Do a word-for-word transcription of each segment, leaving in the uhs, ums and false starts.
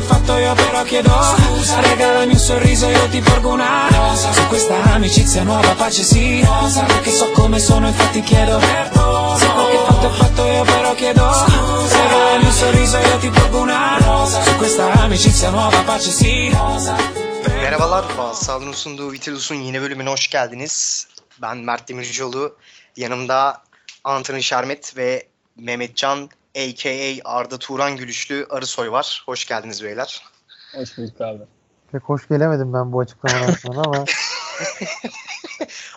fatto è fatto, io però chiedo scusa. Regalami un sorriso, io ti porgo una rosa. Su questa amicizia nuova pace sì, rosa. Perché so come sono, infatti chiedo perdono. Sembra che fatto è fatto, io però chiedo scusa. Regalami un sorriso, io ti porgo una rosa. Su questa amicizia nuova pace sì, rosa. Merhabalar, Bağsal'ın sunduğu Vitilus'un yeni bölümüne hoş geldiniz. Ben Mert Demircioğlu, yanımda Antren Şermet ve Mehmet Can, a k a. Arda Turan gülüşlü Arısoy var. Hoş geldiniz beyler. Hoş bulduk abi. Pek hoş gelemedim ben bu açıklamadan sonra ama.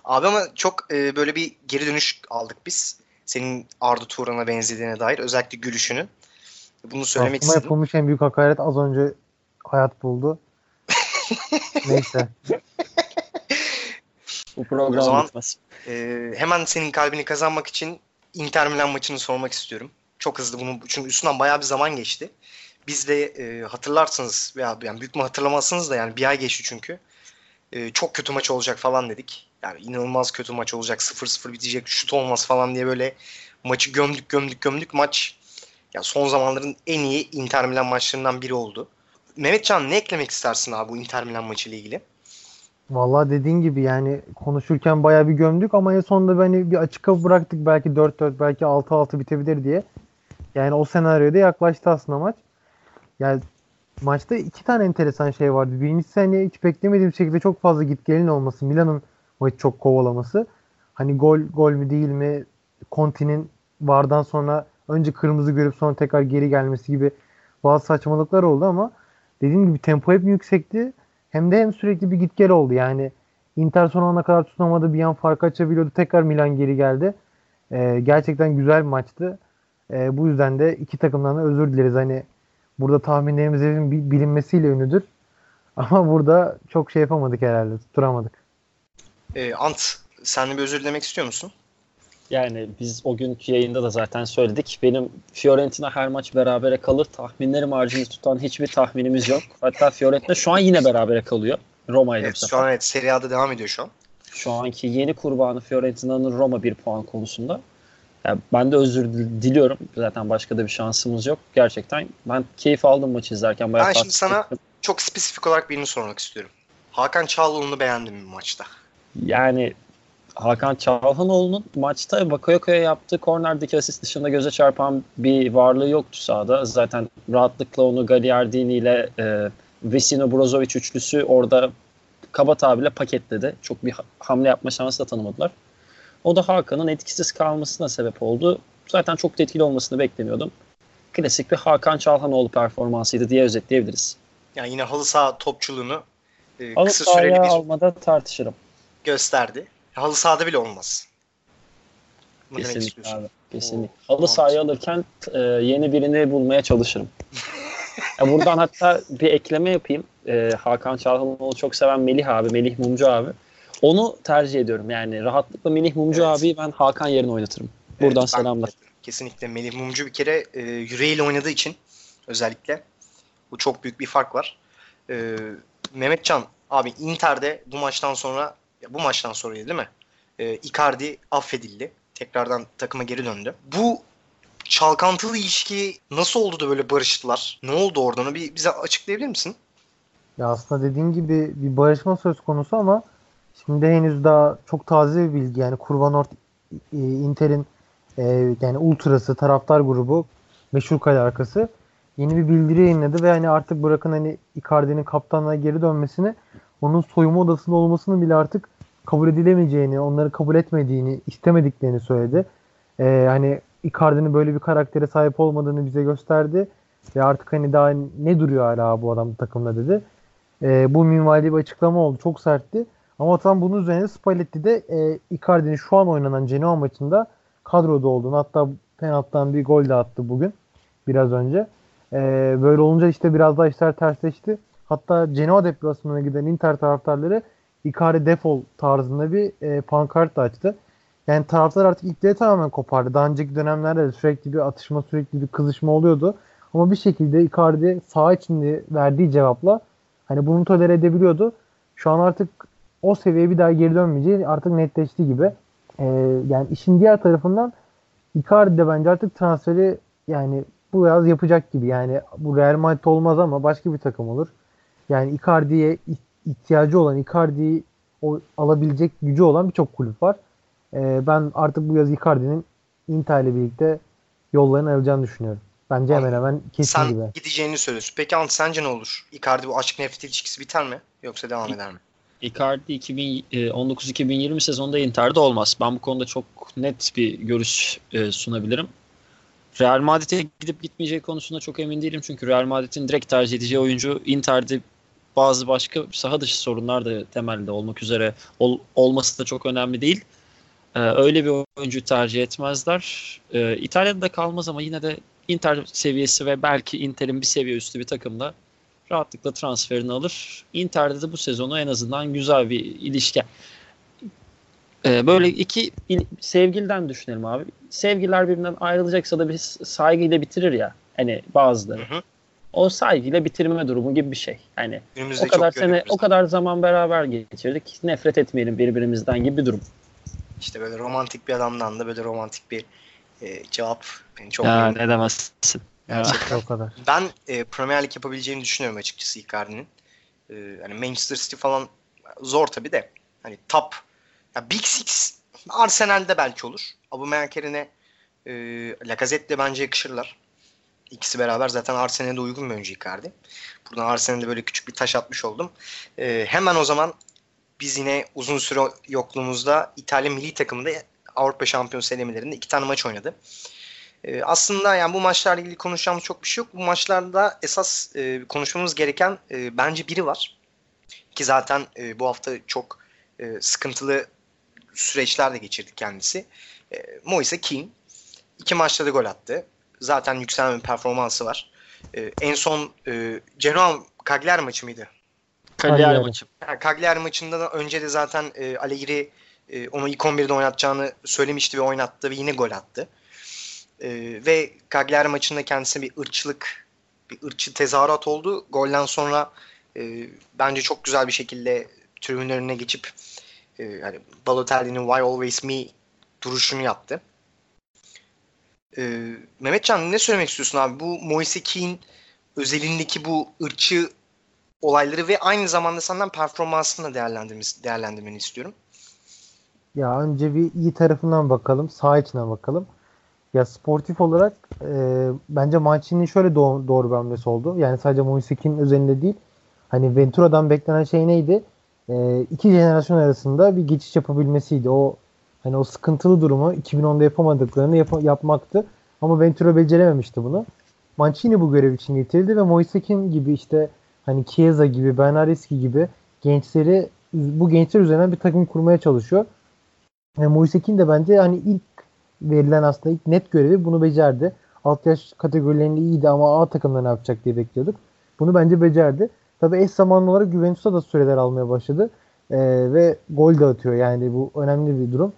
Abi ama çok e, böyle bir geri dönüş aldık biz. Senin Arda Turan'a benzediğine dair, özellikle gülüşünü. Bunu söylemek Aslında istedim. Yapılmış en büyük hakaret az önce hayat buldu. Neyse. Bu program o zaman e, hemen senin kalbini kazanmak için Inter Milan maçını sormak istiyorum. Çok hızlı bunu, çünkü üstünden bayağı bir zaman geçti. Biz de e, hatırlarsınız veya yani büyük mü hatırlamazsınız da yani bir ay geçti çünkü. E, çok kötü maç olacak falan dedik. Yani inanılmaz kötü maç olacak, sıfır sıfır bitecek, şut olmaz falan diye böyle maçı gömdük gömdük gömdük maç. Ya son zamanların en iyi Inter Milan maçlarından biri oldu. Mehmet Can, ne eklemek istersin abi bu Inter Milan maçıyla ilgili? Vallahi dediğin gibi yani konuşurken bayağı bir gömdük ama en sonunda hani bir açık kapı bıraktık, belki dört dört belki altı altı bitebilir diye. Yani o senaryoda yaklaştı aslında maç. Yani maçta iki tane enteresan şey vardı. Birincisi hani hiç beklemediğim şekilde çok fazla git gelin olması. Milan'ın maçı çok kovalaması. Hani gol gol mü değil mi? Conte'nin vardan sonra önce kırmızı görüp sonra tekrar geri gelmesi gibi bazı saçmalıklar oldu ama dediğim gibi tempo hep yüksekti. Hem de hem sürekli bir git gel oldu. Yani Inter son ana kadar tutunamadı. Bir an fark açabiliyordu. Tekrar Milan geri geldi. Ee, gerçekten güzel bir maçtı. Ee, bu yüzden de iki takımdan da özür dileriz. Hani burada tahminlerimizin bilinmesiyle ünlüdür. Ama burada çok şey yapamadık herhalde. Tutturamadık. E, Ant, sen de bir özür dilemek istiyor musun? Yani biz o günkü yayında da zaten söyledik. Benim Fiorentina her maç berabere kalır. Tahminlerim haricinde tutan hiçbir tahminimiz yok. Hatta Fiorentina şu an yine berabere kalıyor. Roma ile. Evet, şu an evet, Serie A'da devam ediyor şu an. Şu anki yeni kurbanı Fiorentina'nın Roma bir puan konusunda. Yani ben de özür diliyorum. Zaten başka da bir şansımız yok. Gerçekten ben keyif aldım maçı izlerken. Bayağı ben şimdi sana ettim. Çok spesifik olarak birini sormak istiyorum. Hakan Çalhanoğlu'nu beğendim mi maçta? Yani Hakan Çalhanoğlu'nun maçta Bakayoko'ya yaptığı kornerdeki asist dışında göze çarpan bir varlığı yoktu sahada. Zaten rahatlıkla onu Gagliardini ile e, Vecino Brozovic üçlüsü orada kaba tabirle paketledi. Çok bir hamle yapma şansı da tanımadılar. O da Hakan'ın etkisiz kalmasına sebep oldu. Zaten çok da etkili olmasını beklemiyordum. Klasik bir Hakan Çalhanoğlu performansıydı diye özetleyebiliriz. Yani yine halı saha topçuluğunu e, kısa süreli bir almada tartışırım. Gösterdi. Halı sahada bile olmaz. Bunu kesinlikle abi. Kesinlikle. Oo, halı sahayı alırken e, yeni birini bulmaya çalışırım. Ya buradan hatta bir ekleme yapayım. E, Hakan Çalhanoğlu çok seven Melih abi, Melih Mumcu abi. Onu tercih ediyorum. Yani rahatlıkla Melih Mumcu evet. Abi ben Hakan yerine oynatırım. Buradan evet, selamlar. Kesinlikle Melih Mumcu bir kere e, yüreğiyle oynadığı için özellikle. Bu çok büyük bir fark var. E, Mehmet Can abi Inter'de bu maçtan sonra Ya bu maçtan sonraydı değil mi? Ee, Icardi affedildi. Tekrardan takıma geri döndü. Bu çalkantılı ilişki nasıl oldu da böyle barıştılar? Ne oldu oradan? Bir bize açıklayabilir misin? Ya aslında dediğin gibi bir barışma söz konusu ama şimdi henüz daha çok taze bir bilgi. Yani Kurbanort Inter'in e, yani ultrası, taraftar grubu, meşhur kale arkası yeni bir bildiri yayınladı ve hani artık bırakın hani Icardi'nin kaptanlığa geri dönmesini, onun soyunma odasında olmasını bile artık kabul edilemeyeceğini, onları kabul etmediğini, istemediklerini söyledi. Ee, hani Icardi'nin böyle bir karaktere sahip olmadığını bize gösterdi. Ve artık hani daha ne duruyor hala bu adam takımda dedi. Ee, bu minvalde bir açıklama oldu. Çok sertti. Ama tam bunun üzerine Spalletti de e, Icardi'nin şu an oynanan Genoa maçında kadroda olduğunu, hatta penaltıdan bir gol de attı bugün biraz önce. Ee, böyle olunca işte biraz daha işler tersleşti. Hatta Genoa deplasmanına giden Inter taraftarları Icardi defol tarzında bir e, pankart da açtı. Yani taraftar artık ilgileri tamamen kopardı. Daha önceki dönemlerde de sürekli bir atışma, sürekli bir kızışma oluyordu. Ama bir şekilde Icardi saha içinde verdiği cevapla hani bunu tolere edebiliyordu. Şu an artık o seviyeye bir daha geri dönmeyeceği artık netleşti gibi. E, yani işin diğer tarafından Icardi de bence artık transferi yani bu yaz yapacak gibi. Yani bu Real Madrid olmaz ama başka bir takım olur. Yani Icardi'ye ihtiyacı olan, Icardi'yi alabilecek gücü olan birçok kulüp var. Ee, ben artık bu yaz Icardi'nin Inter ile birlikte yollarını alacağını düşünüyorum. Bence hemen hemen kesin sen gibi. Sen gideceğini söylüyorsun. Peki Ant, sence ne olur? Icardi bu aşk nefret ilişkisi biter mi? Yoksa devam eder mi? Icardi iki bin on dokuz iki bin yirmi sezonunda Inter'de olmaz. Ben bu konuda çok net bir görüş sunabilirim. Real Madrid'e gidip gitmeyeceği konusunda çok emin değilim. Çünkü Real Madrid'in direkt tercih edeceği oyuncu Inter'de bazı başka saha dışı sorunlar da temelde olmak üzere ol, olması da çok önemli değil. Ee, öyle bir oyuncu tercih etmezler. Ee, İtalya'da da kalmaz ama yine de Inter seviyesi ve belki Inter'in bir seviye üstü bir takımla rahatlıkla transferini alır. Inter'de de bu sezonu en azından güzel bir ilişki. Ee, böyle iki il- sevgiliden düşünelim abi. Sevgililer birbirinden ayrılacaksa da bir saygıyla bitirir ya. Hani bazıları. Hı hı. O saygıyla bitirme durumu gibi bir şey. Yani o kadar sene, o kadar zaman beraber geçirdik. Nefret etmeyelim birbirimizden gibi bir durum. İşte böyle romantik bir adamdan da böyle romantik bir e, cevap beni çok memnun ediyor. Ne demezsin. Ya, o kadar. Ben e, Premier League yapabileceğini düşünüyorum açıkçası Icardi'nin. E, hani Manchester City falan zor tabii de. Hani top. Ya Big Six Arsenal'de belki olur. Aubameyang'e e, Lacazette'le bence yakışırlar. İkisi beraber zaten Arsenal'de uygun bir oyuncu Icardi. Buradan Arsenal'de böyle küçük bir taş atmış oldum. Ee, hemen o zaman biz yine uzun süre yokluğumuzda İtalya milli takımında Avrupa Şampiyonası elemelerinde iki tane maç oynadı. Ee, aslında yani bu maçlarla ilgili konuşacağımız çok bir şey yok. Bu maçlarda esas e, konuşmamız gereken e, bence biri var. Ki zaten e, bu hafta çok e, sıkıntılı süreçler de geçirdi kendisi. E, Moise Kean iki maçta da gol attı. Zaten yükselen bir performansı var. Ee, en son e, Genoa Cagliari maçı mıydı? Cagliari maçı. Yani Cagliari maçında da önce de zaten e, Allegri e, onu ilk on birde oynatacağını söylemişti ve oynattı ve yine gol attı. E, ve Cagliari maçında kendisine bir ırkçılık, bir ırkçı tezahürat oldu. Golden sonra e, bence çok güzel bir şekilde tribünün önüne geçip e, yani Balotelli'nin "Why Always Me" duruşunu yaptı. Ee, Mehmet Can, ne söylemek istiyorsun abi? Bu Moise Kean özelindeki bu ırkçı olayları ve aynı zamanda senden performansını da değerlendirmeni istiyorum. Ya önce bir iyi tarafından bakalım. Sağ içine bakalım. Ya sportif olarak e, bence Mancini'nin şöyle doğru, doğru bir hamlesi oldu. Yani sadece Moise Kean'in özelinde değil. Hani Ventura'dan beklenen şey neydi? E, iki jenerasyon arasında bir geçiş yapabilmesiydi. O Hani o sıkıntılı durumu iki bin onda yapamadıklarını yap- yapmaktı. Ama Ventura becerememişti bunu. Mancini bu görev için getirildi ve Moise Kean gibi işte hani Chiesa gibi, Benareski gibi gençleri, bu gençler üzerinden bir takım kurmaya çalışıyor. Ve Moise Kean de bence hani ilk verilen aslında ilk net görevi bunu becerdi. Alt yaş kategorilerinde iyiydi ama A takımda ne yapacak diye bekliyorduk. Bunu bence becerdi. Tabii eş zamanlı olarak Juventus'a da süreler almaya başladı. Ee, ve gol de atıyor. Yani bu önemli bir durum.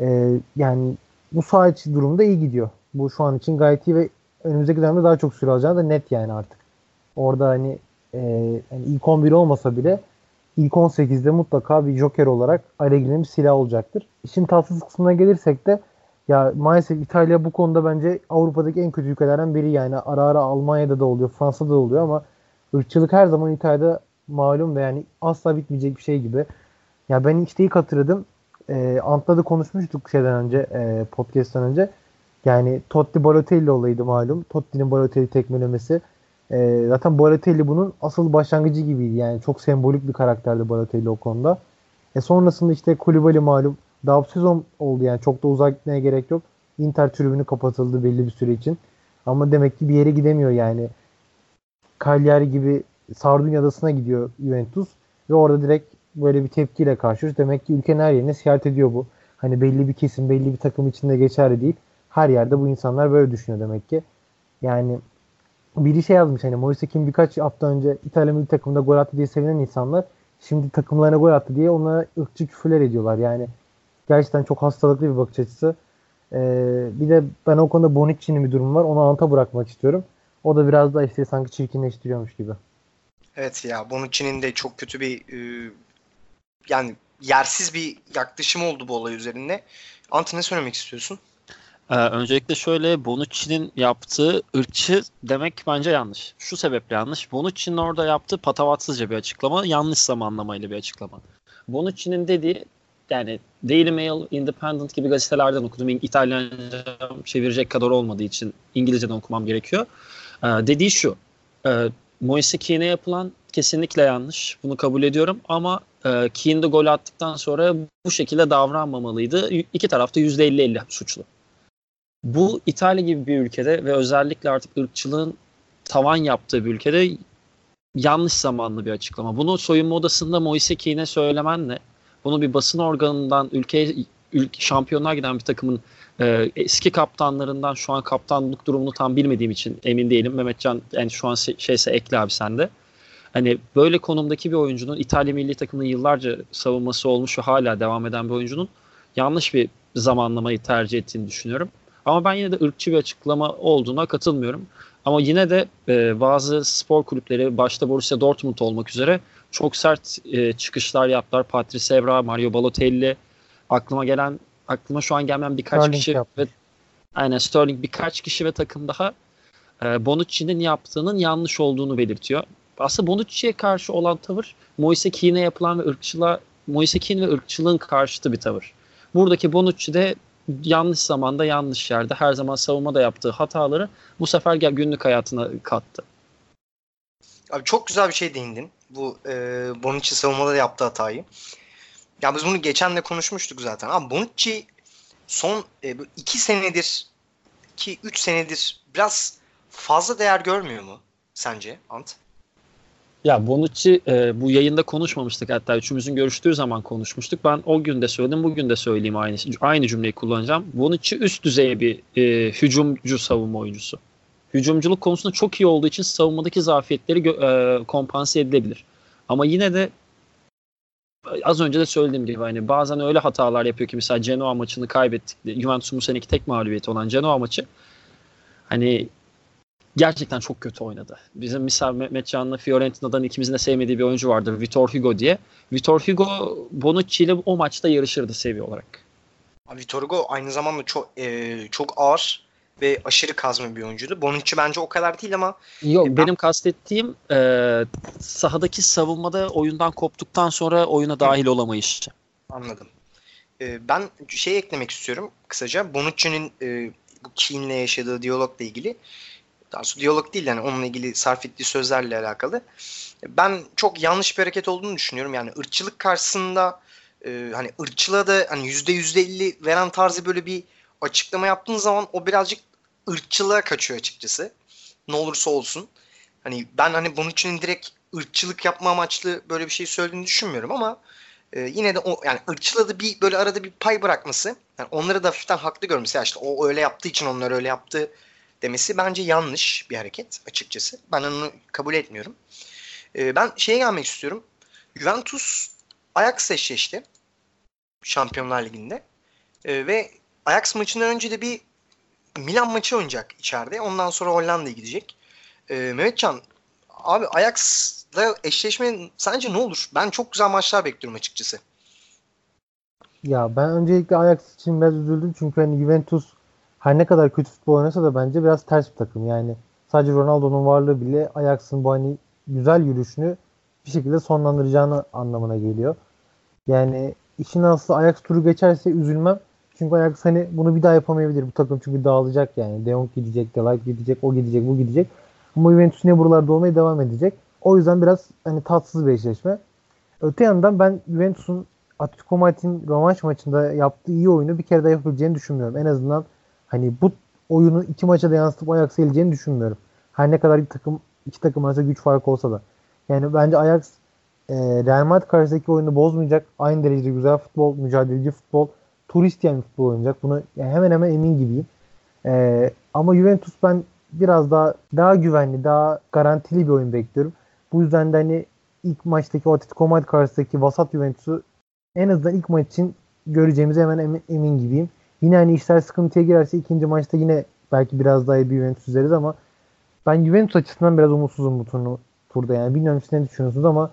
Ee, yani bu saha içi durumda iyi gidiyor. Bu şu an için gayet iyi ve önümüzdeki dönemde daha çok süre alacağını da net yani artık. Orada hani, e, hani ilk on bir olmasa bile ilk on sekizde mutlaka bir joker olarak Allegri'nin bir silahı olacaktır. İşin tatsız kısmına gelirsek de ya maalesef İtalya bu konuda bence Avrupa'daki en kötü ülkelerden biri. Yani ara ara Almanya'da da oluyor, Fransa'da da oluyor ama ırkçılık her zaman İtalya'da malum da yani asla bitmeyecek bir şey gibi. Ya ben işte ilk hatırladım. E, Ant'la da konuşmuştuk şeyden önce, e, podcast'tan önce. Yani Totti Balotelli olaydı malum. Totti'nin Balotelli tekmelemesi. E, zaten Balotelli bunun asıl başlangıcı gibiydi. Yani çok sembolik bir karakterdi Balotelli o konuda. E, sonrasında işte Kulübali malum. Daha bu sezon oldu yani. Çok da uzağa gitmeye gerek yok. Inter tribünü kapatıldı belli bir süre için. Ama demek ki bir yere gidemiyor yani. Cagliari gibi Sardunya Adası'na gidiyor Juventus. Ve orada direkt böyle bir tepkiyle karşılıyoruz. Demek ki ülkenin her yerine siyaret ediyor bu. Hani belli bir kesim, belli bir takım içinde geçerli değil. Her yerde bu insanlar böyle düşünüyor demek ki. Yani biri şey yazmış hani Moise Kean birkaç hafta önce İtalya milli takımda gol attı diye sevinen insanlar şimdi takımlarına gol attı diye onlara ırkçı küfürler ediyorlar. Yani gerçekten çok hastalıklı bir bakış açısı. Ee, bir de ben o konuda Bonucci'nin bir durumu var. Onu Ant'a bırakmak istiyorum. O da biraz daha işte sanki çirkinleştiriyormuş gibi. Evet ya, Bonucci'nin de çok kötü bir e- Yani yersiz bir yaklaşım oldu bu olay üzerinde. Ant, ne söylemek istiyorsun? Ee, öncelikle şöyle, Bonucci'nin yaptığı ırkçı demek bence yanlış. Şu sebeple yanlış. Bonucci'nin orada yaptığı patavatsızca bir açıklama, yanlış zamanlamayla bir açıklama. Bonucci'nin dediği, yani Daily Mail, Independent gibi gazetelerden okudum. İtalyanca çevirecek kadar olmadığı için İngilizceden okumam gerekiyor. Ee, dediği şu. E, Moise Kean'e yapılan kesinlikle yanlış. Bunu kabul ediyorum ama e, Kean de gol attıktan sonra bu şekilde davranmamalıydı. İki tarafta yüzde elli elli suçlu. Bu İtalya gibi bir ülkede ve özellikle artık ırkçılığın tavan yaptığı bir ülkede yanlış zamanlı bir açıklama. Bunu soyunma odasında Moise Kean'e söylemenle, bunu bir basın organından, ülkeye ülke, şampiyonlar giden bir takımın e, eski kaptanlarından, şu an kaptanlık durumunu tam bilmediğim için emin değilim. Mehmet Can, yani şu an şeyse ekle abi sen de. Hani böyle konumdaki bir oyuncunun, İtalya milli takımının yıllarca savunması olmuş ve hala devam eden bir oyuncunun yanlış bir zamanlamayı tercih ettiğini düşünüyorum. Ama ben yine de ırkçı bir açıklama olduğuna katılmıyorum. Ama yine de e, bazı spor kulüpleri, başta Borussia Dortmund olmak üzere çok sert e, çıkışlar yaptılar. Patrice Evra, Mario Balotelli, aklıma gelen, aklıma şu an gelmeyen birkaç Sterling kişi yaptı. Ve aynen Sterling, birkaç kişi ve takım daha e, Bonucci'nin yaptığının yanlış olduğunu belirtiyor. Aslında Bonucci'ye karşı olan tavır, Moise Kean'e yapılan ve ırkçılığa, Moise Kean ve ırkçılığın karşıtı bir tavır. Buradaki Bonucci de yanlış zamanda, yanlış yerde, her zaman savunmada yaptığı hataları bu sefer günlük hayatına kattı. Abi çok güzel bir şey değindin. Bu e, Bonucci savunmada yaptığı hatayı. Ya biz bunu geçen de konuşmuştuk zaten. Abi Bonucci son iki e, senedir ki üç senedir biraz fazla değer görmüyor mu sence Ant? Ya Bonucci e, bu yayında konuşmamıştık, hatta üçümüzün görüştüğü zaman konuşmuştuk. Ben o gün de söyledim, bugün de söyleyeyim, aynı aynı cümleyi kullanacağım. Bonucci üst düzey bir e, hücumcu savunma oyuncusu. Hücumculuk konusunda çok iyi olduğu için savunmadaki zafiyetleri gö- e, kompanse edilebilir. Ama yine de az önce de söylediğim gibi hani bazen öyle hatalar yapıyor ki, mesela Genoa maçını kaybettik. Juventus'un bu seneki tek mağlubiyeti olan Genoa maçı. Hani gerçekten çok kötü oynadı. Bizim misal Mehmet Can'la Fiorentina'dan ikimizin de sevmediği bir oyuncu vardır, Vitor Hugo diye. Vitor Hugo Bonucci ile o maçta yarışırdı seviye olarak. Vitor Hugo aynı zamanda çok e, çok ağır ve aşırı kazma bir oyuncuydu. Bonucci bence o kadar değil ama... Yok e, ben... benim kastettiğim e, sahadaki savunmada oyundan koptuktan sonra oyuna dahil olamayışı. Anladım. E, ben şey eklemek istiyorum kısaca. Bonucci'nin e, bu Kean'le yaşadığı diyalogla ilgili. Aslında diyalog değil yani, onunla ilgili sarf ettiği sözlerle alakalı. Ben çok yanlış bir hareket olduğunu düşünüyorum. Yani ırkçılık karşısında e, hani ırkçılığa da hani yüzde yüz elli veren tarzı böyle bir açıklama yaptığın zaman o birazcık ırkçılığa kaçıyor açıkçası. Ne olursa olsun. Hani ben hani bunun için direkt ırkçılık yapma amaçlı böyle bir şey söylediğini düşünmüyorum ama e, yine de o yani ırkçılığa da bir böyle arada bir pay bırakması, yani onları da hafiften haklı görmesi, ya işte o öyle yaptığı için onlar öyle yaptı demesi bence yanlış bir hareket açıkçası. Ben onu kabul etmiyorum. Ee, ben şeye gelmek istiyorum. Juventus Ajax eşleşti Şampiyonlar Ligi'nde. Ee, ve Ajax maçından önce de bir Milan maçı oynayacak içeride. Ondan sonra Hollanda'ya gidecek. Ee, Mehmetcan abi, Ajax'la eşleşme sence ne olur? Ben çok güzel maçlar bekliyorum açıkçası. Ya ben öncelikle Ajax için biraz üzüldüm. Çünkü hani Juventus her ne kadar kötü futbol oynasa da bence biraz ters bir takım. Yani sadece Ronaldo'nun varlığı bile Ajax'ın bu hani güzel yürüyüşünü bir şekilde sonlandıracağını anlamına geliyor. Yani işin aslı Ajax turu geçerse üzülmem. Çünkü Ajax hani bunu bir daha yapamayabilir bu takım, çünkü dağılacak yani. De Jong gidecek, De Ligt gidecek, o gidecek, bu gidecek. Ama Juventus yine buralarda olmaya devam edecek. O yüzden biraz hani tatsız bir eşleşme. Öte yandan ben Juventus'un Atletico Madrid'in rövanş maçında yaptığı iyi oyunu bir kere daha yapabileceğini düşünmüyorum. En azından hani bu oyunu iki maça da yansıtıp Ajax'a geleceğini düşünmüyorum. Her ne kadar bir takım, iki takım arasında güç farkı olsa da. Yani bence Ajax e, Real Madrid karşısındaki oyunu bozmayacak. Aynı derecede güzel futbol, mücadeleci futbol, tur isteyen futbol oynayacak. Buna yani hemen hemen emin gibiyim. E, ama Juventus ben biraz daha daha güvenli, daha garantili bir oyun bekliyorum. Bu yüzden de hani ilk maçtaki Atletico Madrid karşısındaki vasat Juventus'u en azından ilk maç için göreceğimize hemen emin, emin gibiyim. Yine hani işler sıkıntıya girerse ikinci maçta yine belki biraz daha iyi bir Juventus üzeriz ama ben Juventus açısından biraz umutsuzum bu turnu, turda yani. Bilmiyorum siz ne düşünüyorsunuz ama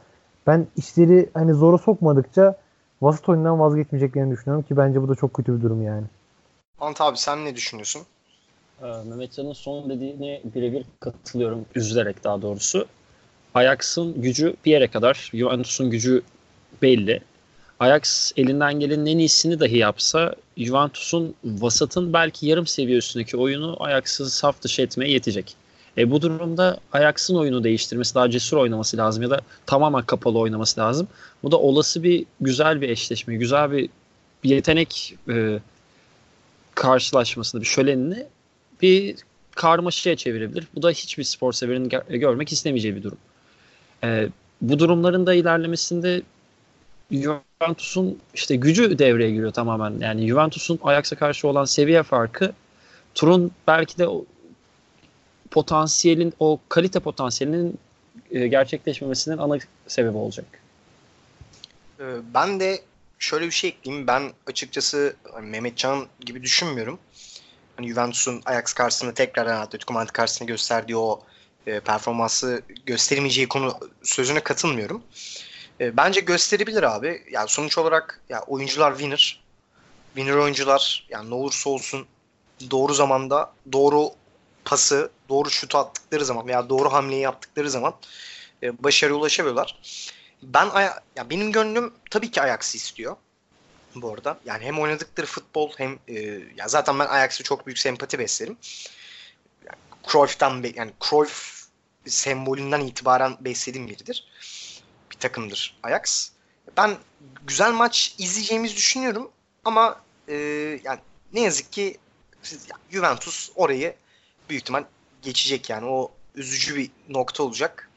ben işleri hani zora sokmadıkça vasat oyundan vazgeçmeyeceklerini düşünüyorum ki bence bu da çok kötü bir durum yani. Ant abi sen ne düşünüyorsun? Ee, Mehmet Can'ın son dediğine birebir katılıyorum. Üzülerek daha doğrusu. Ajax'ın gücü bir yere kadar. Juventus'un gücü belli. Ajax elinden gelenin en iyisini dahi yapsa Juventus'un vasatın belki yarım seviye üstündeki oyunu Ajax'ın saf dışı etmeye yetecek. E bu durumda Ajax'ın oyunu değiştirmesi, daha cesur oynaması lazım ya da tamamen kapalı oynaması lazım. Bu da olası bir güzel bir eşleşme, güzel bir yetenek e, karşılaşmasını, bir şölenini bir karmaşaya çevirebilir. Bu da hiçbir spor severin görmek istemeyeceği bir durum. E, bu durumların da ilerlemesinde Juventus'un işte gücü devreye giriyor tamamen. Yani Juventus'un Ajax'a karşı olan seviye farkı, turun belki de potansiyelin, o kalite potansiyelinin gerçekleşmemesinin ana sebebi olacak. Ben de şöyle bir şey ekleyeyim. Ben açıkçası Mehmet Can gibi düşünmüyorum. Hani Juventus'un Ajax karşısında tekrardan Atletico Madrid karşısında gösterdiği o performansı gösteremeyeceği konu sözüne katılmıyorum. Bence gösterebilir abi. Yani sonuç olarak ya oyuncular winner. Winner oyuncular yani ne olursa olsun doğru zamanda doğru pası, doğru şutu attıkları zaman veya doğru hamleyi yaptıkları zaman e, başarıya ulaşabiliyorlar. Ben aya- ya benim gönlüm tabii ki Ajax'ı istiyor bu arada. Yani hem oynadıkları futbol hem e, ya zaten ben Ajax'a çok büyük sempati beslerim. Yani Cruyff'tan be- yani Cruyff sembolünden itibaren beslediğim biridir. Bir takımdır Ajax. Ben güzel maç izleyeceğimizi düşünüyorum ama e, yani ne yazık ki Juventus orayı büyük ihtimal geçecek yani. O üzücü bir nokta olacak.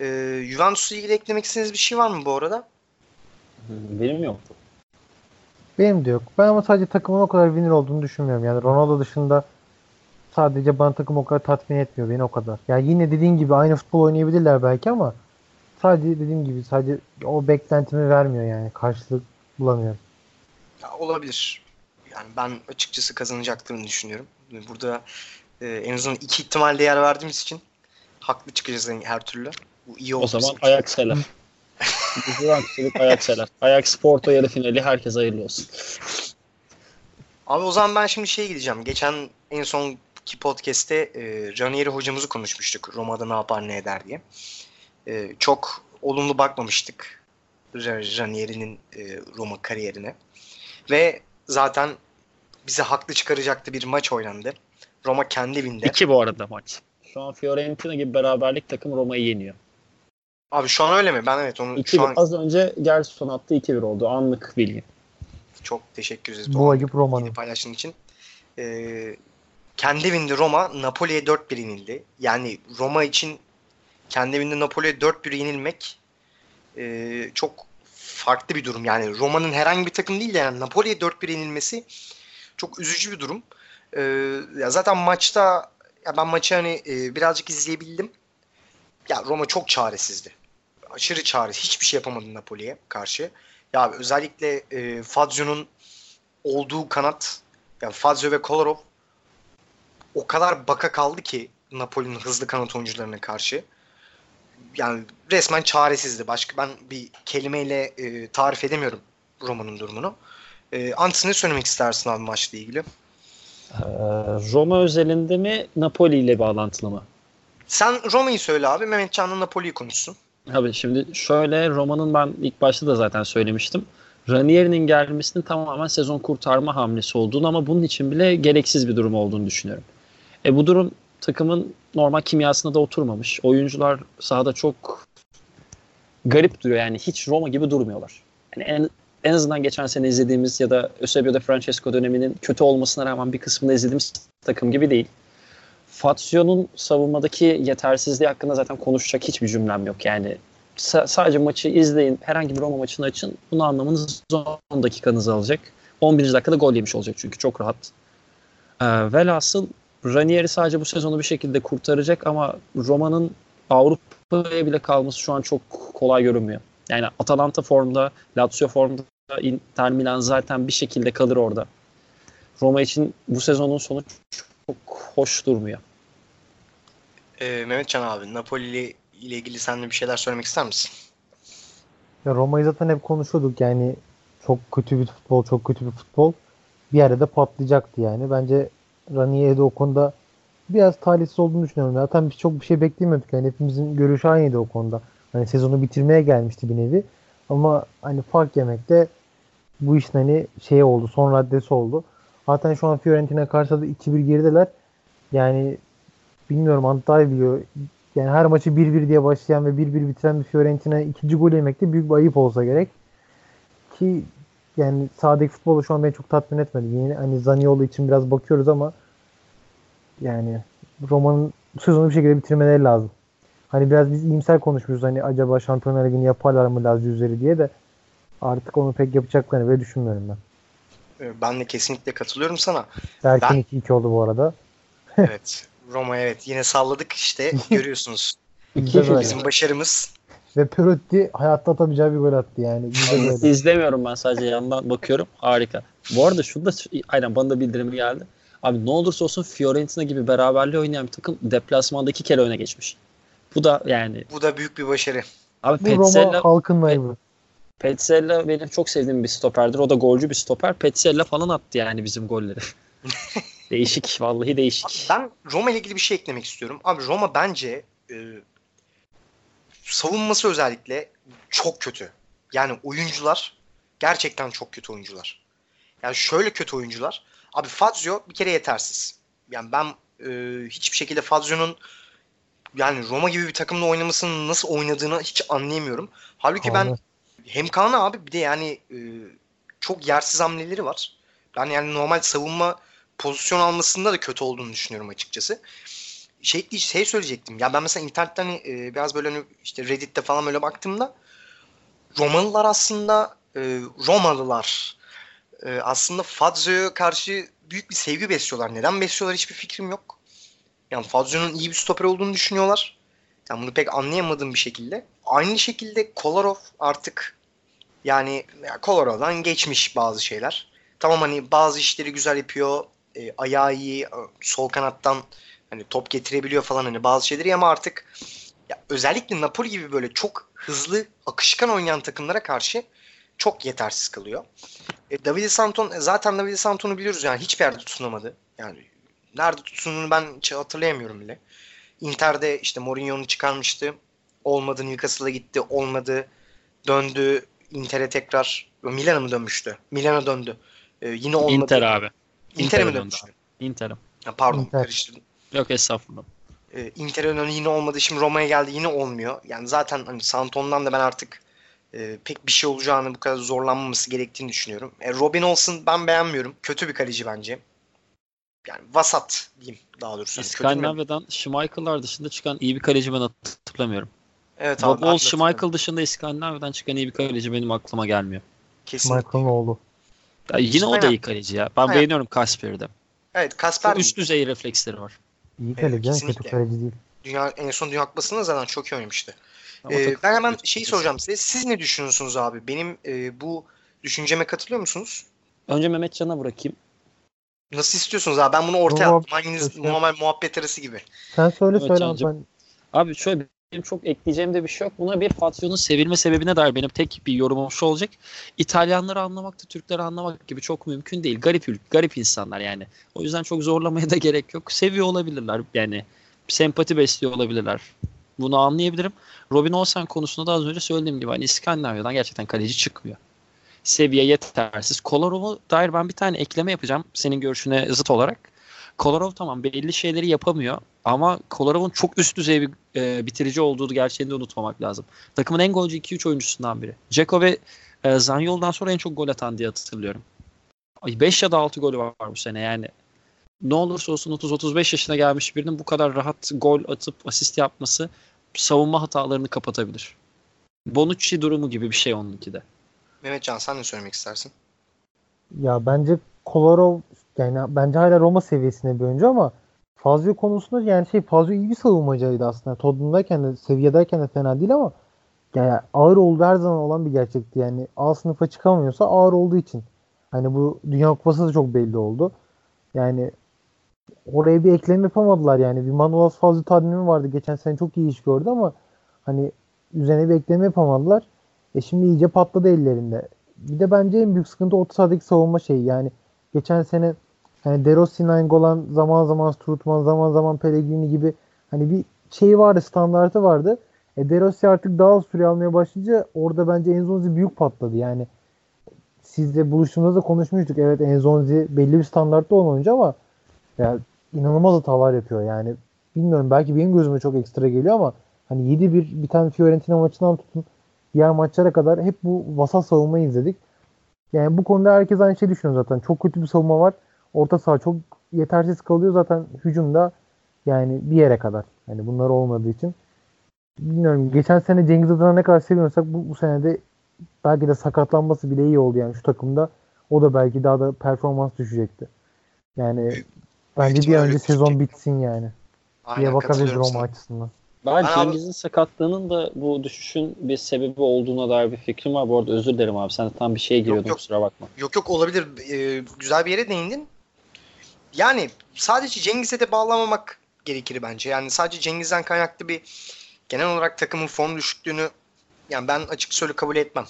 Ee, Juventus'la ilgili eklemek istediğiniz bir şey var mı bu arada? Benim yok. Benim de yok. Ben ama sadece takımın o kadar winner olduğunu düşünmüyorum. Yani Ronaldo dışında sadece bana takım o kadar tatmin etmiyor. Beni o kadar. Yani yine dediğin gibi aynı futbol oynayabilirler belki ama sadece dediğim gibi sadece o beklentimi vermiyor yani. Karşılık bulamıyorum. Ya olabilir. Yani ben açıkçası kazanacaklarını düşünüyorum. Burada Ee, en azından iki ihtimalde yer verdiğimiz için haklı çıkacağız yani her türlü. Bu iyi o zaman Ajax helal. Ajax helal. Ajax Porto yarı finali herkese hayırlı olsun. Abi o zaman ben şimdi şeye gideceğim. Geçen en sonki podcast'te e, Ranieri hocamızı konuşmuştuk. Roma'da ne yapar ne eder diye. E, çok olumlu bakmamıştık Ranieri'nin e, Roma kariyerine. Ve zaten bizi haklı çıkaracaktı bir maç oynandı. Roma kendi evinde. İki bu arada maç. Şu an Fiorentina gibi beraberlik takım Roma'yı yeniyor. Abi şu an öyle mi? Ben evet onu şu an... Az önce Gerson attı iki bir oldu. Anlık bilgi. Çok teşekkür ederiz. Bu ayıp Roma'nın. Paylaştığın için. Ee, kendi evinde Roma Napoli'ye dört bir yenildi. Yani Roma için kendi evinde Napoli'ye dört bir yenilmek e, çok farklı bir durum. Yani Roma'nın herhangi bir takım değil de yani Napoli'ye dört bir yenilmesi çok üzücü bir durum. Ee, ya zaten maçta ya ben maçı hani e, birazcık izleyebildim. Ya Roma çok çaresizdi. Aşırı çaresiz. Hiçbir şey yapamadı Napoli'ye karşı. Ya özellikle e, Fazio'nun olduğu kanat yani Fazio ve Kolarov o kadar baka kaldı ki Napoli'nin hızlı kanat oyuncularına karşı. Yani resmen çaresizdi. Başka ben bir kelimeyle e, tarif edemiyorum Roma'nın durumunu. E, Antren'i söylemek istersin abi maçla ilgili. Roma özelinde mi Napoli ile bağlantılı mı? Sen Roma'yı söyle abi, Mehmet Can'la Napoli'yi konuşsun. Abi şimdi şöyle, Roma'nın ben ilk başta da zaten söylemiştim. Ranieri'nin gelmesinin tamamen sezon kurtarma hamlesi olduğunu ama bunun için bile gereksiz bir durum olduğunu düşünüyorum. E bu durum takımın normal kimyasına da oturmamış. Oyuncular sahada çok garip duruyor yani, hiç Roma gibi durmuyorlar. Yani en En azından geçen sene izlediğimiz ya da Eusebio de Francesco döneminin kötü olmasına rağmen bir kısmını izlediğimiz takım gibi değil. Fazio'nun savunmadaki yetersizliği hakkında zaten konuşacak hiçbir cümlem yok. Yani sa- sadece maçı izleyin, herhangi bir Roma maçını açın. Bunu anlamanız on dakikanızı alacak. on birinci dakikada gol yemiş olacak çünkü çok rahat. Ee, velhasıl Ranieri sadece bu sezonu bir şekilde kurtaracak ama Roma'nın Avrupa'ya bile kalması şu an çok kolay görünmüyor. Yani Atalanta formda, Lazio formda, Inter Milan zaten bir şekilde kalır orada. Roma için bu sezonun sonu çok hoş durmuyor. Ee, Mehmet Can abi, Napoli ile ilgili sen de bir şeyler söylemek ister misin? Ya Roma'yı zaten hep konuşuyorduk yani çok kötü bir futbol, çok kötü bir futbol. bir yerde patlayacaktı yani. Bence Ranieri'de o konuda biraz talihsiz olduğunu düşünüyorum. Zaten biz çok bir şey beklemiyorduk. Yani hepimizin görüşü aynıydı o konuda. Hani sezonu bitirmeye gelmişti bir nevi. Ama hani fark yemekte bu işin hani şey oldu. Son raddesi oldu. Zaten şu an Fiorentina karşıda da iki bir gerideler. Yani bilmiyorum, Antalya biliyor. Yani her maçı bir bir diye başlayan ve bir bir bitiren bir Fiorentina ikinci gol yemekte büyük bir ayıp olsa gerek. Ki yani sahadaki futbolu şu an beni çok tatmin etmedi. Yine hani Zaniolo için biraz bakıyoruz ama yani Roma'nın sezonu bir şekilde bitirmeleri lazım. Hani biraz biz iyimser konuşuyoruz. Hani acaba Şampiyonlar Ligi'ni yaparlar mı Lazio üzeri diye de artık onu pek yapacaklarını bile düşünmüyorum ben. Ben de kesinlikle katılıyorum sana. Derken ben... iki iki oldu bu arada. Evet. Roma evet. Yine salladık işte. Görüyorsunuz. Bizim başarımız. Ve Perotti hayatta atamayacağı bir gol attı yani. İzlemiyorum ben, sadece yandan bakıyorum. Harika. Bu arada şurada aynen bana da bildirim geldi. Abi ne olursa olsun Fiorentina gibi beraberliği oynayan bir takım deplasmanda iki kere öne geçmiş. Bu da yani. Bu da büyük bir başarı. Abi bu Petzella, Roma halkın nayıbı. Petzella benim çok sevdiğim bir stoperdir. O da golcü bir stoper. Petzella falan attı yani bizim golleri. Değişik. Vallahi değişik. Abi ben Roma ile ilgili bir şey eklemek istiyorum. Abi Roma bence e, savunması özellikle çok kötü. Yani oyuncular gerçekten çok kötü oyuncular. Yani şöyle kötü oyuncular. Abi Fazio bir kere yetersiz. Yani ben e, hiçbir şekilde Fazio'nun yani Roma gibi bir takımla oynamasının nasıl oynadığını hiç anlayamıyorum. Halbuki Aynen. ben hem Kaan'a abi bir de yani e, çok yersiz hamleleri var. Yani, yani normal savunma pozisyon almasında da kötü olduğunu düşünüyorum açıkçası. Şey, şey söyleyecektim. Ya ben mesela internetten hani, e, biraz böyle hani işte Reddit'te falan böyle baktığımda Romalılar aslında e, Romalılar e, aslında Fazio'ya karşı büyük bir sevgi besliyorlar. Neden besliyorlar hiçbir fikrim yok. Yani Fazio'nun iyi bir stoper olduğunu düşünüyorlar. Yani bunu pek anlayamadığım bir şekilde. Aynı şekilde Kolarov artık yani ya Kolarov'dan geçmiş bazı şeyler. Tamam hani bazı işleri güzel yapıyor. E, ayağı iyi, sol kanattan hani top getirebiliyor falan hani bazı şeyleri ama artık ya özellikle Napoli gibi böyle çok hızlı, akışkan oynayan takımlara karşı çok yetersiz kalıyor. E, Davide Santon zaten Davide Santon'u biliyoruz yani hiçbir yerde tutunamadı. Yani nerede tutunduğunu ben hiç hatırlayamıyorum bile. Inter'de işte Mourinho'nu çıkarmıştı. Olmadı, Newcastle'a gitti. Olmadı. Döndü. Inter'e tekrar. Milan'a mı dönmüştü? Milan'a döndü. Ee, yine olmadı. Inter abi. Inter'e mi dönmüştü? Inter'im. Ya pardon, Inter. Karıştırdım. Yok estağfurullah. Ee, Inter'e döndü, yine olmadı. Şimdi Roma'ya geldi, yine olmuyor. Yani zaten hani Santon'dan da ben artık e, pek bir şey olacağını, bu kadar zorlanmaması gerektiğini düşünüyorum. E, Robin Olsen ben beğenmiyorum. Kötü bir kaleci bence. Yani vasat diyeyim daha doğrusu. İskandinavya'dan Schmeichel'lar dışında çıkan iyi bir kaleci ben hatırlamıyorum. Evet abi. Bol Schmeichel dışında İskandinavya'dan çıkan iyi bir kaleci benim aklıma gelmiyor. Schmeichel'ın oğlu. Ya yine Aynen. o da iyi kaleci ya. Ben Aynen. beğeniyorum Kasper'de. Evet Kasper. Üst düzey refleksleri var. İyi kaleci, evet, kötü kaleci değil. Dünya, en son Dünya Kupası'nda zaten çok iyi oynamıştı. Ee, ben hemen şeyi kesin. soracağım size. Siz ne düşünüyorsunuz abi? Benim e, bu düşünceme katılıyor musunuz? Önce Mehmet Can'a bırakayım. Nasıl istiyorsunuz abi? Ben bunu ortaya attım. Hanginiz normal muhabbet arası gibi. Sen söyle evet, söyle abi. Abi şöyle benim çok ekleyeceğim de bir şey yok. Buna bir Fazio'nun sevilme sebebine dair benim tek bir yorumum şu olacak. İtalyanları anlamak da Türkleri anlamak gibi çok mümkün değil. Garip ülke, garip insanlar yani. O yüzden çok zorlamaya da gerek yok. Seviyor olabilirler yani. Sempati besliyor olabilirler. Bunu anlayabilirim. Robin Olsen konusunda da az önce söylediğim gibi hani İskandinavya'dan gerçekten kaleci çıkmıyor. Seviye yetersiz. Kolarov'a dair ben bir tane ekleme yapacağım. Senin görüşüne zıt olarak. Kolarov tamam belli şeyleri yapamıyor. Ama Kolarov'un çok üst düzey bir e, bitirici olduğu gerçeğini de unutmamak lazım. Takımın en golcü iki üç oyuncusundan biri. Dzeko ve e, Zaniolo'dan sonra en çok gol atan diye hatırlıyorum. beş ya da altı golü var bu sene yani. Ne olursa olsun otuz otuz beş yaşına gelmiş birinin bu kadar rahat gol atıp asist yapması savunma hatalarını kapatabilir. Bonucci durumu gibi bir şey onunki de. Mehmetcan sen ne söylemek istersin? Ya bence Kolarov yani bence hala Roma seviyesinde bir oyuncu ama Fazio konusunda yani şey Fazio iyi bir savunmacıydı aslında. Tottenham'dayken de seviyedeyken de fena değil ama yani ağır olduğu her zaman olan bir gerçekti. Yani A sınıfa çıkamıyorsa ağır olduğu için. Hani bu Dünya Kupası da çok belli oldu. Yani oraya bir eklem yapamadılar yani. Bir Manolas Fazio tadmini vardı. Geçen sene çok iyi iş gördü ama hani üzerine bir eklem yapamadılar. E şimdi iyice patladı ellerinde. Bir de bence en büyük sıkıntı orta sahadaki savunma şeyi. Yani geçen sene yani De Rossi'nin aynı olan zaman zaman Strutman, zaman zaman Pellegrini gibi hani bir şey vardı, standartı vardı. E De Rossi artık daha süre almaya başlayınca orada bence Enzonzi büyük patladı. Yani sizle buluştuğumuzda konuşmuştuk. Evet, Enzonzi belli bir standartta olmayınca ama yani inanılmaz hatalar yapıyor. Yani bilmiyorum, belki benim gözüme çok ekstra geliyor ama hani yedi bir bir tane Fiorentina maçından tutun diğer maçlara kadar hep bu vasat savunmayı izledik. Yani bu konuda herkes aynı şey düşünüyor zaten. Çok kötü bir savunma var. Orta saha çok yetersiz kalıyor zaten hücumda. Yani bir yere kadar. Hani bunlar olmadığı için. Bilmiyorum, geçen sene Cengiz Adan'ı ne kadar seviyorsak bu, bu sene de belki de sakatlanması bile iyi oldu yani şu takımda. O da belki daha da performans düşecekti. Yani e, bence bir önce düşecek. Sezon bitsin yani. Aynen, diye bakabiliriz Roma açısından. Ben Cengiz'in sakatlığının da bu düşüşün bir sebebi olduğuna dair bir fikrim var. Bu arada özür dilerim abi. Sen tam bir şeye giriyordun, yok, yok. Kusura bakma. Yok yok, olabilir. Ee, güzel bir yere değindin. Yani sadece Cengiz'e de bağlamamak gerekir bence. Yani sadece Cengiz'den kaynaklı bir genel olarak takımın form düşüktüğünü yani ben açık söyle kabul etmem.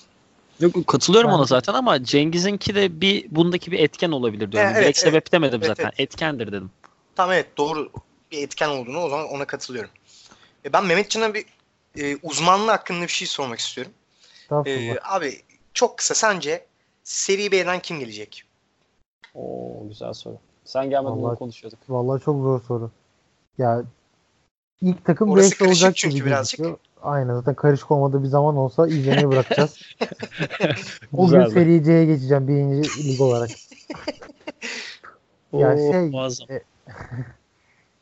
Yok, katılıyorum ben ona zaten ama Cengiz'inki de bir bundaki bir etken olabilir diyorum. E, evet, Direkt evet, sebep demedim evet, zaten. Evet. Etkendir dedim. Tamam, evet, doğru bir etken olduğunu, o zaman ona katılıyorum. E, ben Mehmet Can'a bir e, uzmanlığı hakkında bir şey sormak istiyorum. E, abi çok kısa, sence Seri B'den kim gelecek? Oo, güzel soru. Sen gelmeden bunu konuşuyorduk. Vallahi çok zor soru. Ya İlk takım Leicester olacak çünkü birazcık. Diyor. Aynen, zaten karışık olmadığı bir zaman olsa izlemeye bırakacağız. Bugün Seri C'ye geçeceğim birinci lig olarak. ya Oo, şey, e,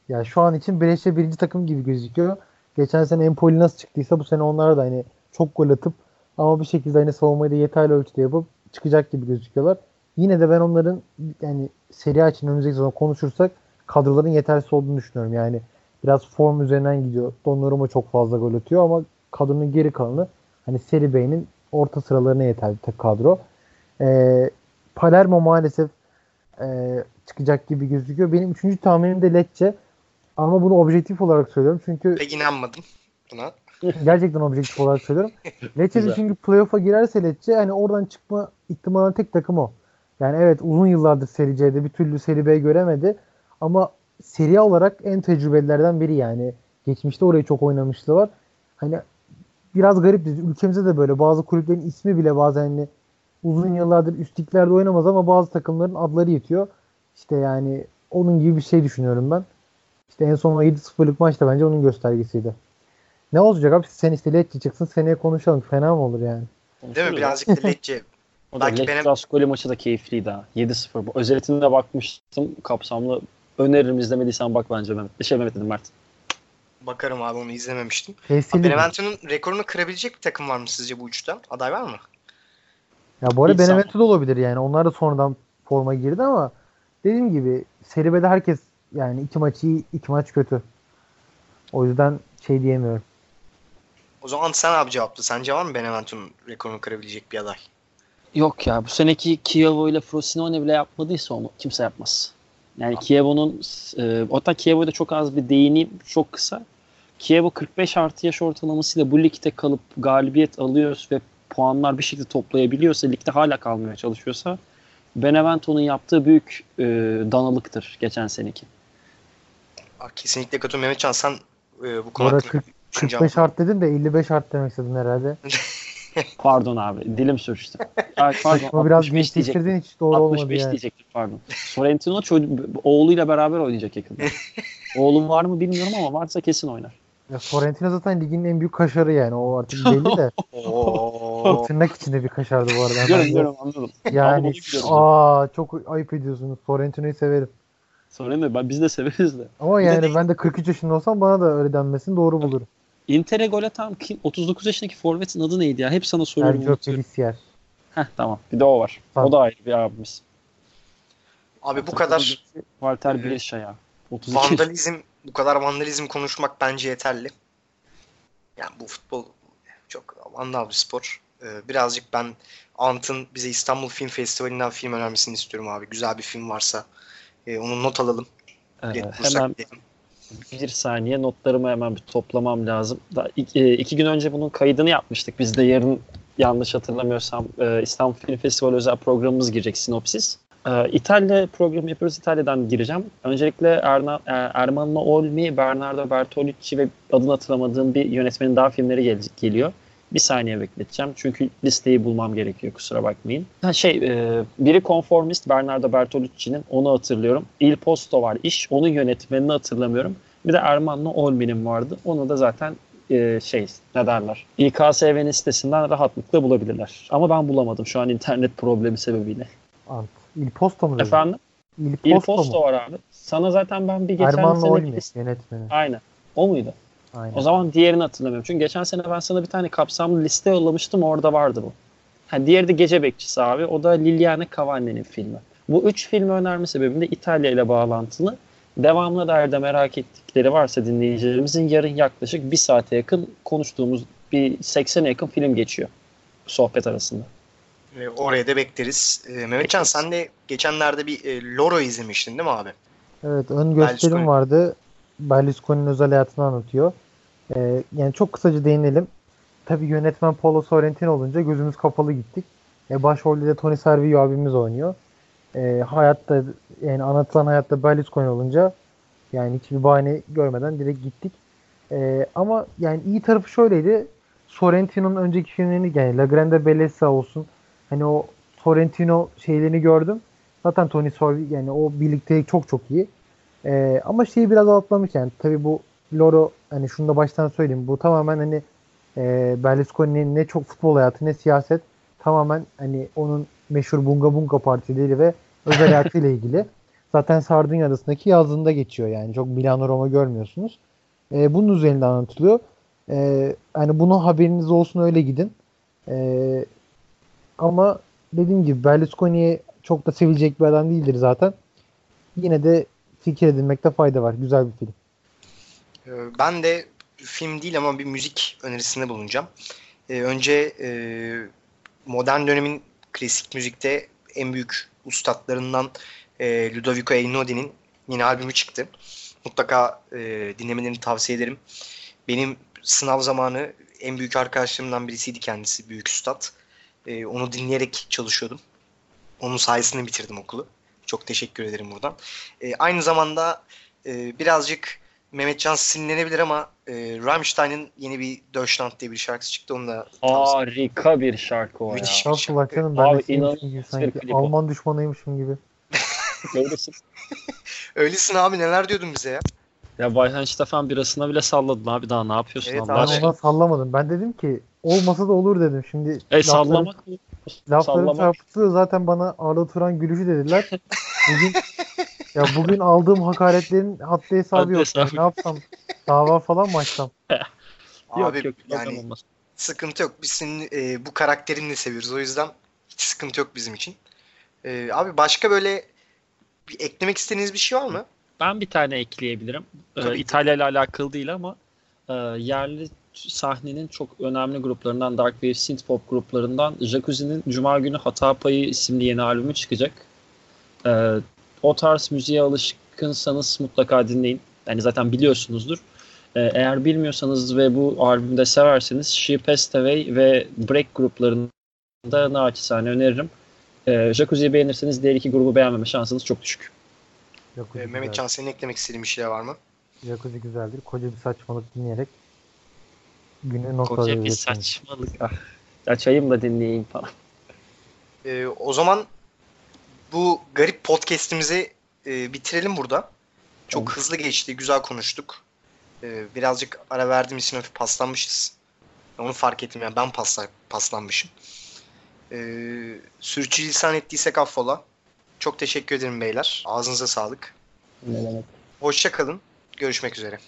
ya şu an için Brescia birinci takım gibi gözüküyor. Geçen sene Empoli nasıl çıktıysa bu sene onlar da hani çok gol atıp ama bir şekilde hani savunmayı da yeterli ölçüde yapıp çıkacak gibi gözüküyorlar. Yine de ben onların yani Seri A için önümüzdeki zaman konuşursak kadroların yetersiz olduğunu düşünüyorum yani. Biraz form üzerinden gidiyor. Donnarumma çok fazla gol atıyor ama kadronun geri kalanı hani Serie B'nin orta sıralarına yeterli tek kadro. Ee, Palermo maalesef e, çıkacak gibi gözüküyor. Benim üçüncü tahminim de Lecce. Ama bunu objektif olarak söylüyorum çünkü... Pek inanmadım buna. Gerçekten objektif olarak söylüyorum. Lecce'de çünkü playoff'a girerse Lecce hani oradan çıkma ihtimalinin tek takım o. Yani evet, uzun yıllardır Serie C'de bir türlü Serie B göremedi ama Seri A olarak en tecrübelilerden biri yani. Geçmişte orayı çok oynamışlığı var. Hani biraz garip dedi. Ülkemizde de böyle bazı kulüplerin ismi bile bazen hani uzun yıllardır üst liglerde oynamaz ama bazı takımların adları yetiyor. İşte yani onun gibi bir şey düşünüyorum ben. İşte en son yedi sıfırlık maç da bence onun göstergesiydi. Ne olacak abi? Sen işte Lecce çıksın, seneye konuşalım. Fena mı olur yani? Değil mi? Birazcık da Lecce. O da Lecce-Ascoli maçı da keyifliydi ha. yedi sıfır. Özetinde bakmıştım kapsamlı. Öneririm, izlemediysen bak bence Mehmet. Bir şey Mehmet dedim Mert. Bakarım abi, onu izlememiştim. Benevento'nun rekorunu kırabilecek bir takım var mı sizce bu üçten? Aday var mı? Ya bu arada Benevento da olabilir yani. Onlar da sonradan forma girdi ama dediğim gibi Serie B'de herkes yani iki maç iyi, iki maç kötü. O yüzden şey diyemiyorum. O zaman sen abi cevaplı. Sence var mı Benevento'nun rekorunu kırabilecek bir aday? Yok ya. Bu seneki Kievo ile Frosinone bile yapmadıysa onu kimse yapmaz. Yani Kievo'nun, e, hatta Kievo'da çok az bir değineyim, çok kısa. Kievo kırk beş artı yaş ortalamasıyla bu ligde kalıp galibiyet alıyoruz ve puanlar bir şekilde toplayabiliyorsa, ligde hala kalmaya çalışıyorsa Benevento'nun yaptığı büyük e, danalıktır geçen seneki. Kesinlikle katılıyorum Mehmet Can, sen e, bu konuda... kırk beş art dedin de elli beş art demek istedin herhalde. Pardon abi, dilim sürçtü. Ay, pardon, o biraz altmış beş diyecektim. Hiç doğru altmış beş yani. Diyecektim pardon. Sorrentino çocuğu, oğluyla beraber oynayacak yakında. Oğlum var mı bilmiyorum ama varsa kesin oynar. Ya Sorrentino zaten ligin en büyük kaşarı yani. O artık belli de. Oo. Tırnak içinde bir kaşardı bu arada. Görüyorum görüyorum anladım. Yani aa, çok ayıp ediyorsunuz. Sorrentino'yu severim. Sorrentino ben biz de severiz de. Ama yani de ben de kırk üç yaşında olsam bana da öyle denmesini doğru bulurum. Inter'e gol atan otuz dokuz yaşındaki forvetin adı neydi ya? Hep sana soruyorum. Sergio Pellissier. Heh tamam. Bir de o var. Tamam. O da ayrı bir abimiz. Abi Walter bu kadar... Walter e, Bireşa ya. Vandalizm, bu kadar vandalizm konuşmak bence yeterli. Yani bu futbol çok vandal bir spor. Ee, birazcık ben Ant'ın bize İstanbul Film Festivali'nden film önermesini istiyorum abi. Güzel bir film varsa e, onu not alalım. Ee, hemen... Diyelim. Bir saniye, notlarımı hemen bir toplamam lazım. Daha iki, iki gün önce bunun kaydını yapmıştık. Biz de yarın yanlış hatırlamıyorsam İstanbul Film Festivali özel programımız girecek, sinopsis. Ee, İtalya programı yapıyoruz. İtalya'dan gireceğim. Öncelikle Erna, Ermanno Olmi, Bernardo Bertolucci ve adını hatırlamadığım bir yönetmenin daha filmleri gel- geliyor. Bir saniye bekleteceğim. Çünkü listeyi bulmam gerekiyor. Kusura bakmayın. Ha şey, e, biri Konformist, Bernardo Bertolucci'nin. Onu hatırlıyorum. Il Posto var iş. Onun yönetmenini hatırlamıyorum. Bir de Ermanno Olmi'nin vardı. Onu da zaten e, şey ne derler? İ K S V'nin sitesinden rahatlıkla bulabilirler. Ama ben bulamadım şu an internet problemi sebebiyle. Abi, Il Posto mu? Efendim? Il Posto, Il Posto var abi. Sana zaten ben bir geçen Ermanno sene... Olmi yönetmeni. Aynen. O muydu? Aynen. O zaman diğerini hatırlamıyorum. Çünkü geçen sene ben sana bir tane kapsamlı liste yollamıştım. Orada vardı bu. Ha, diğeri de Gece Bekçisi abi. O da Liliane Cavagni'nin filmi. Bu üç filmi önerme sebebim de İtalya ile bağlantılı. Devamına dair de merak ettikleri varsa dinleyicilerimizin yarın yaklaşık bir saate yakın konuştuğumuz bir seksene yakın film geçiyor sohbet arasında. E, oraya da bekleriz. E, Mehmetcan sen de geçenlerde bir e, Loro izlemiştin değil mi abi? Evet, ön gösterim Berlusconi. vardı. Berlusconi'nin özel hayatını anlatıyor. E, yani çok kısaca değinelim. Tabii yönetmen Paolo Sorrentino olunca gözümüz kapalı gittik. E, başrolde de Tony Servillo abimiz oynuyor. E, hayatta yani anlatılan hayatta Berlusconi olunca yani hiçbir bahane görmeden direkt gittik. E, ama yani iyi tarafı şöyleydi. Sorrentino'nun önceki filmlerini yani La Grande Bellezza olsun, hani o Sorrentino şeylerini gördüm. Zaten Tony Servillo yani o birliktelik çok çok iyi. E, ama şeyi biraz atlamış yani. Tabii bu Loro hani şunu da baştan söyleyeyim. Bu tamamen hani e, Berlusconi'nin ne çok futbol hayatı ne siyaset, tamamen hani onun meşhur Bunga Bunga partileri ve özel hayatıyla ilgili. Zaten Sardunya Adası'ndaki yazlığında geçiyor yani. Çok Milano Roma görmüyorsunuz. E, bunun üzerinde anlatılıyor. E, hani bunu haberiniz olsun, öyle gidin. E, ama dediğim gibi Berlusconi'ye çok da sevilecek bir adam değildir zaten. Yine de fikir edinmekte fayda var. Güzel bir film. Ben de film değil ama bir müzik önerisinde bulunacağım. Ee, önce e, modern dönemin klasik müzikte en büyük ustalarından e, Ludovico Einaudí'nin yeni albümü çıktı. Mutlaka e, dinlemelerini tavsiye ederim. Benim sınav zamanı en büyük arkadaşlarımdan birisiydi kendisi, büyük üstad. E, onu dinleyerek çalışıyordum. Onun sayesinde bitirdim okulu. Çok teşekkür ederim buradan. E, aynı zamanda e, birazcık Mehmetcan sinirlenebilir ama e, Rammstein'in yeni bir Deutschland diye bir şarkısı çıktı. Onu da harika bir şarkı o ya. Müthiş bir şarkı. Canım, ben abi inanılmaz sanki Alman düşmanıymışım gibi. Öylesin. Öylesin abi, neler diyordun bize ya. Ya Bayhan Stefan birasına bile salladın abi, daha ne yapıyorsun? Evet, Allah aşkına. Ben ona sallamadım. Ben dedim ki olmasa da olur dedim. Şimdi e, sallamak mı? Lafları çarpıtılıyor zaten, bana Arda Turan gülüşü dediler. Bugün ya bugün aldığım hakaretlerin haddi hesabı yok. Yani ne yapsam? Dava falan mı açsam? Abi yok, yok, yani olmaz. Sıkıntı yok. Biz senin e, bu karakterini de seviyoruz. O yüzden hiç sıkıntı yok bizim için. E, abi başka böyle bir eklemek istediğiniz bir şey var mı? Ben bir tane ekleyebilirim. Ee, İtalya ile alakalı değil ama e, yerli sahnenin çok önemli gruplarından, Dark Wave synthpop gruplarından Jacuzzi'nin Cuma günü Hata Payı isimli yeni albümü çıkacak. Ee, o tarz müziğe alışkınsanız mutlaka dinleyin. Yani zaten biliyorsunuzdur. Ee, eğer bilmiyorsanız ve bu albümü de severseniz She Passed Away ve Break gruplarında naçizane öneririm. Ee, Jacuzzi'yi beğenirseniz diğer iki grubu beğenmeme şansınız çok düşük. E, Mehmet Can, senin eklemek istediğin bir şeyler var mı? Jacuzzi güzeldir. Koca bir saçmalık dinleyerek günü nokta alıyoruz. Koca bir saçmalık. Ah, açayım da dinleyeyim falan. E, o zaman bu garip podcast'imizi e, bitirelim burada. Çok evet. Hızlı geçti. Güzel konuştuk. E, birazcık ara verdiğimiz için hafif paslanmışız. Onu fark ettim. Yani ben pasla, paslanmışım. E, sürçülisan ettiysek affola. Çok teşekkür ederim beyler. Ağzınıza sağlık. Ne demek. Hoşça kalın. Görüşmek üzere.